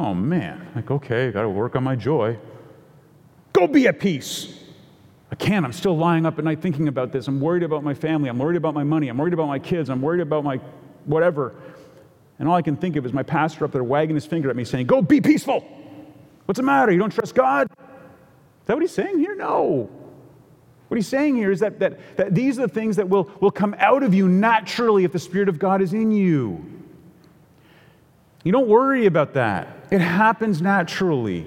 Oh, man. Like, okay, I got to work on my joy. Go be at peace. I can't. I'm still lying up at night thinking about this. I'm worried about my family. I'm worried about my money. I'm worried about my kids. I'm worried about my whatever. And all I can think of is my pastor up there wagging his finger at me saying, go be peaceful. What's the matter? You don't trust God? Is that what he's saying here? No. What he's saying here is that, that, that these are the things that will, will come out of you naturally if the Spirit of God is in you. You don't worry about that. It happens naturally.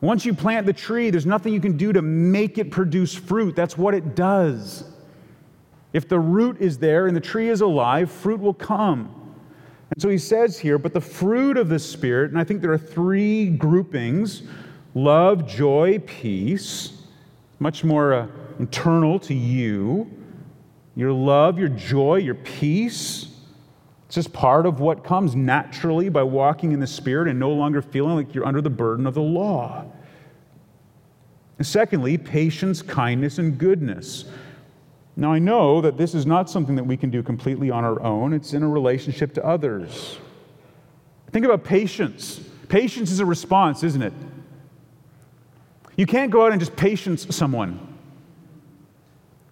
Once you plant the tree, there's nothing you can do to make it produce fruit. That's what it does. If the root is there and the tree is alive, fruit will come. And so he says here, but the fruit of the Spirit, and I think there are three groupings, love, joy, peace, much more uh, internal to you, your love, your joy, your peace. It's just part of what comes naturally by walking in the Spirit and no longer feeling like you're under the burden of the law. And secondly, patience, kindness, and goodness. Now, I know that this is not something that we can do completely on our own. It's in a relationship to others. Think about patience. Patience is a response, isn't it? You can't go out and just patience someone. I'm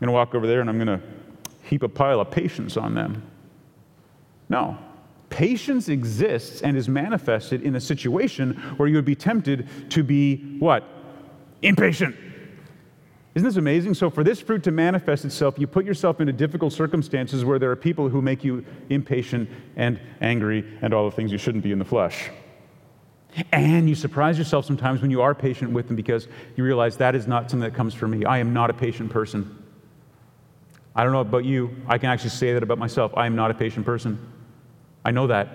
going to walk over there and I'm going to heap a pile of patience on them. No. Patience exists and is manifested in a situation where you would be tempted to be, what? Impatient. Isn't this amazing? So for this fruit to manifest itself, you put yourself into difficult circumstances where there are people who make you impatient and angry and all the things you shouldn't be in the flesh. And you surprise yourself sometimes when you are patient with them because you realize that is not something that comes from me. I am not a patient person. I don't know about you. I can actually say that about myself. I am not a patient person. I know that.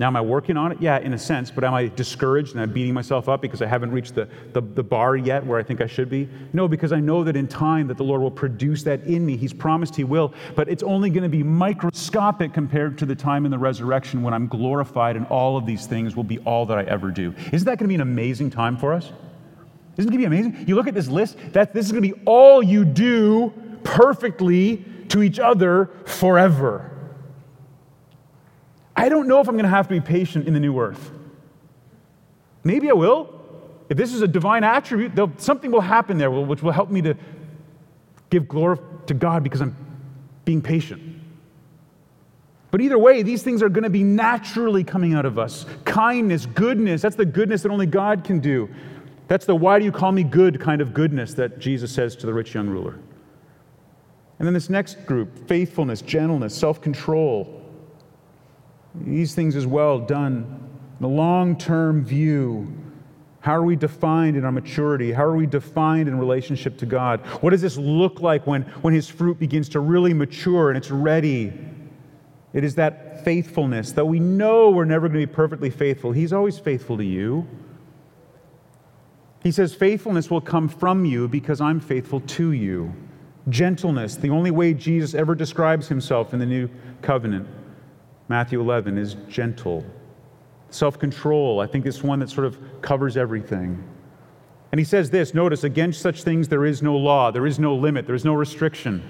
Now, am I working on it? Yeah, in a sense, but am I discouraged and I'm beating myself up because I haven't reached the, the, the bar yet where I think I should be? No, because I know that in time that the Lord will produce that in me. He's promised He will, but it's only going to be microscopic compared to the time in the resurrection when I'm glorified and all of these things will be all that I ever do. Isn't that going to be an amazing time for us? Isn't it going to be amazing? You look at this list, that this is going to be all you do perfectly to each other forever. I don't know if I'm going to have to be patient in the new earth. Maybe I will. If this is a divine attribute, something will happen there which will help me to give glory to God because I'm being patient. But either way, these things are going to be naturally coming out of us. Kindness, goodness, that's the goodness that only God can do. That's the why do you call me good kind of goodness that Jesus says to the rich young ruler. And then this next group, faithfulness, gentleness, self-control. These things as well done in the long-term view. How are we defined in our maturity? How are we defined in relationship to God? What does this look like when, when His fruit begins to really mature and it's ready? It is that faithfulness that we know we're never going to be perfectly faithful. He's always faithful to you. He says faithfulness will come from you because I'm faithful to you. Gentleness, the only way Jesus ever describes Himself in the new covenant. Matthew eleven is gentle. Self-control, I think it's one that sort of covers everything. And he says this, notice, against such things there is no law, there is no limit, there is no restriction.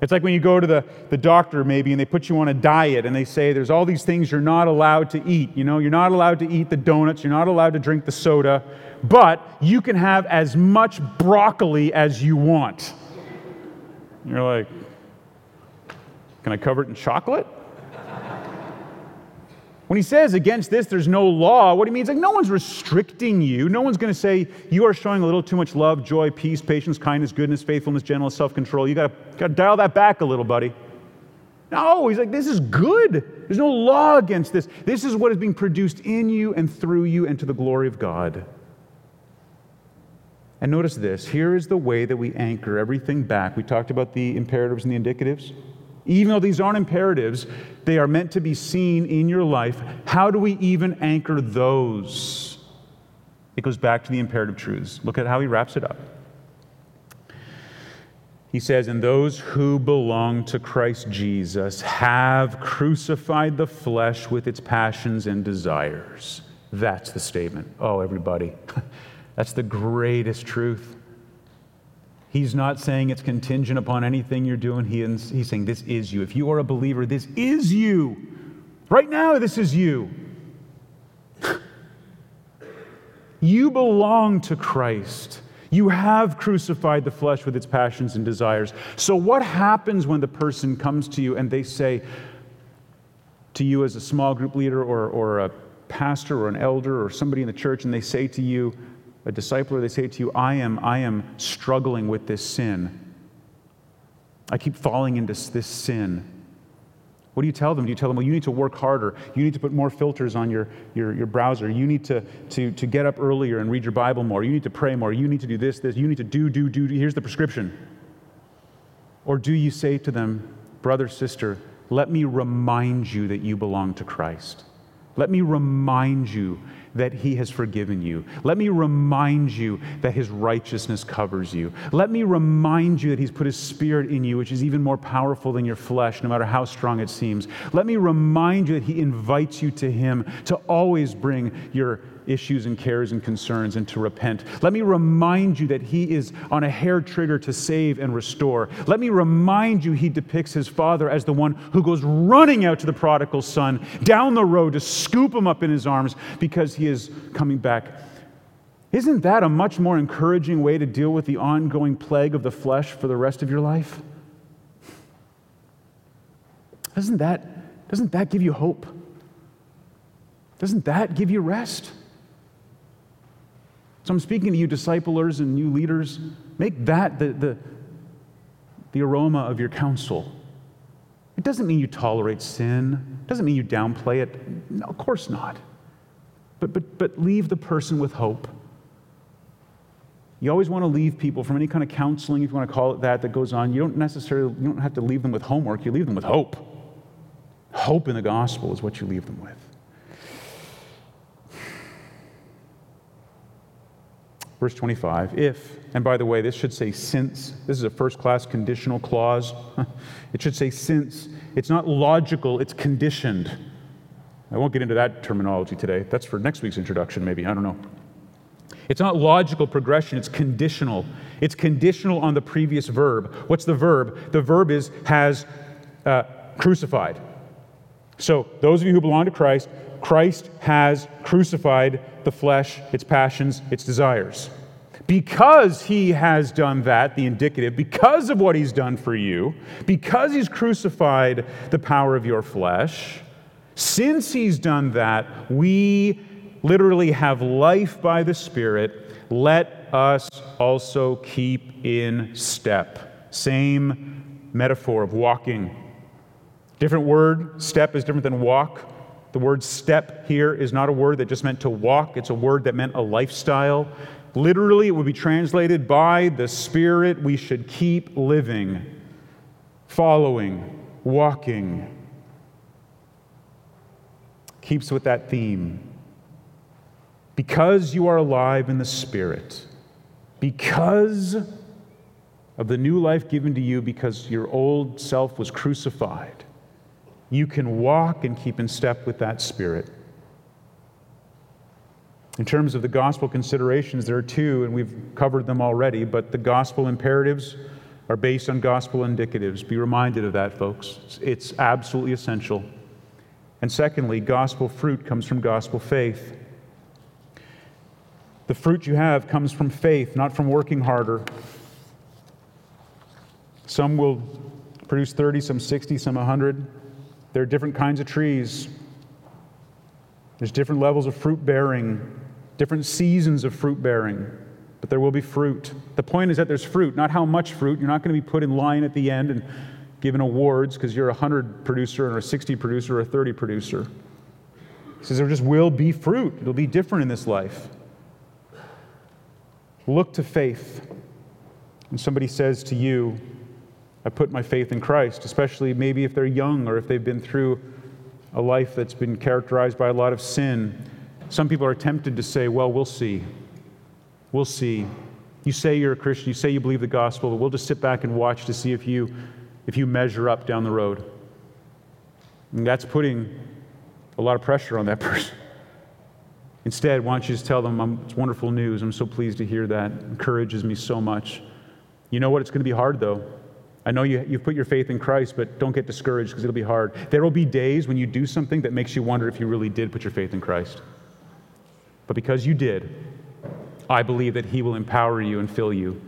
It's like when you go to the, the doctor maybe and they put you on a diet and they say there's all these things you're not allowed to eat. You know, you're not allowed to eat the donuts, you're not allowed to drink the soda, but you can have as much broccoli as you want. And you're like, can I cover it in chocolate? When he says against this, there's no law, what he means, like no one's restricting you. No one's going to say, you are showing a little too much love, joy, peace, patience, kindness, goodness, faithfulness, gentleness, self-control. You got to dial that back a little, buddy. No, he's like, this is good. There's no law against this. This is what is being produced in you and through you and to the glory of God. And notice this, here is the way that we anchor everything back. We talked about the imperatives and the indicatives. Even though these aren't imperatives, they are meant to be seen in your life. How do we even anchor those? It goes back to the imperative truths. Look at how he wraps it up. He says, and those who belong to Christ Jesus have crucified the flesh with its passions and desires. That's the statement. Oh, everybody. That's the greatest truth. He's not saying it's contingent upon anything you're doing. He is, he's saying this is you. If you are a believer, this is you. Right now, this is you. You belong to Christ. You have crucified the flesh with its passions and desires. So what happens when the person comes to you and they say to you as a small group leader or, or a pastor or an elder or somebody in the church, and they say to you, a disciple, or they say to you, I am, I am struggling with this sin. I keep falling into this sin. What do you tell them? Do you tell them, well, you need to work harder. You need to put more filters on your, your, your browser. You need to, to, to get up earlier and read your Bible more. You need to pray more. You need to do this, this. You need to do, do, do, do. Here's the prescription. Or do you say to them, brother, sister, let me remind you that you belong to Christ. Let me remind you that he has forgiven you. Let me remind you that his righteousness covers you. Let me remind you that he's put his spirit in you, which is even more powerful than your flesh, no matter how strong it seems. Let me remind you that he invites you to him to always bring your issues and cares and concerns and to repent. Let me remind you that he is on a hair trigger to save and restore. Let me remind you he depicts his father as the one who goes running out to the prodigal son down the road to scoop him up in his arms because he He is coming back. Isn't that a much more encouraging way to deal with the ongoing plague of the flesh for the rest of your life? Doesn't that, doesn't that give you hope? Doesn't that give you rest? So I'm speaking to you disciplers and you leaders. Make that the, the, the aroma of your counsel. It doesn't mean you tolerate sin. It doesn't mean you downplay it. No, of course not. But, but, but leave the person with hope. You always want to leave people from any kind of counseling, if you want to call it that, that goes on. You don't necessarily, you don't have to leave them with homework. You leave them with hope. Hope in the gospel is what you leave them with. Verse twenty-five, if, and by the way, this should say since. This is a first-class conditional clause. It should say since. It's not logical, it's conditioned. I won't get into that terminology today. That's for next week's introduction, maybe. I don't know. It's not logical progression. It's conditional. It's conditional on the previous verb. What's the verb? The verb is has uh, crucified. So those of you who belong to Christ, Christ has crucified the flesh, its passions, its desires. Because he has done that, the indicative, because of what he's done for you, because he's crucified the power of your flesh, since he's done that, we literally have life by the Spirit. Let us also keep in step. Same metaphor of walking. Different word, step is different than walk. The word step here is not a word that just meant to walk. It's a word that meant a lifestyle. Literally, it would be translated by the Spirit. We should keep living, following, walking. Keeps with that theme. Because you are alive in the Spirit, because of the new life given to you, because your old self was crucified, you can walk and keep in step with that Spirit. In terms of the gospel considerations, there are two, and we've covered them already, but the gospel imperatives are based on gospel indicatives. Be reminded of that, folks. It's absolutely essential. And secondly, gospel fruit comes from gospel faith. The fruit you have comes from faith, not from working harder. Some will produce thirty, some sixty, some one hundred. There are different kinds of trees. There's different levels of fruit bearing, different seasons of fruit bearing, but there will be fruit. The point is that there's fruit, not how much fruit. You're not going to be put in line at the end and given awards because you're a one hundred producer or a sixty producer or a thirty producer. He says there just will be fruit. It'll be different in this life. Look to faith. When somebody says to you, I put my faith in Christ, especially maybe if they're young or if they've been through a life that's been characterized by a lot of sin, some people are tempted to say, well, we'll see. We'll see. You say you're a Christian. You say you believe the gospel. But we'll just sit back and watch to see if you if you measure up down the road. And that's putting a lot of pressure on that person. Instead, why don't you just tell them, it's wonderful news, I'm so pleased to hear that, it encourages me so much. You know what, it's going to be hard though. I know you, you've put your faith in Christ, but don't get discouraged because it'll be hard. There will be days when you do something that makes you wonder if you really did put your faith in Christ. But because you did, I believe that He will empower you and fill you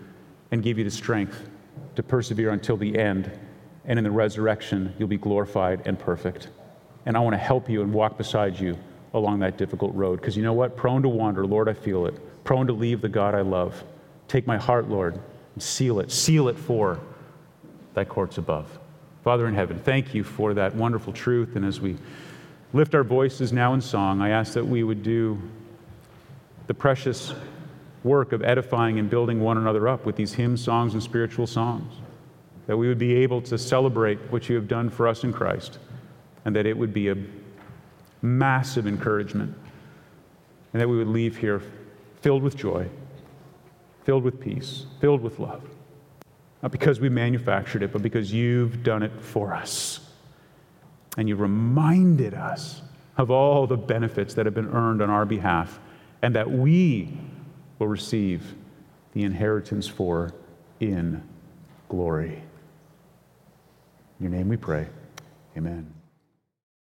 and give you the strength to persevere until the end. And in the resurrection, you'll be glorified and perfect. And I want to help you and walk beside you along that difficult road. Because you know what? Prone to wander, Lord, I feel it. Prone to leave the God I love. Take my heart, Lord, and seal it. Seal it for thy courts above. Father in heaven, thank you for that wonderful truth. And as we lift our voices now in song, I ask that we would do the precious work of edifying and building one another up with these hymns, songs, and spiritual songs, that we would be able to celebrate what you have done for us in Christ, and that it would be a massive encouragement, and that we would leave here filled with joy, filled with peace, filled with love, not because we manufactured it, but because you've done it for us, and you reminded us of all the benefits that have been earned on our behalf, and that we will receive the inheritance for in glory. In your name we pray. Amen.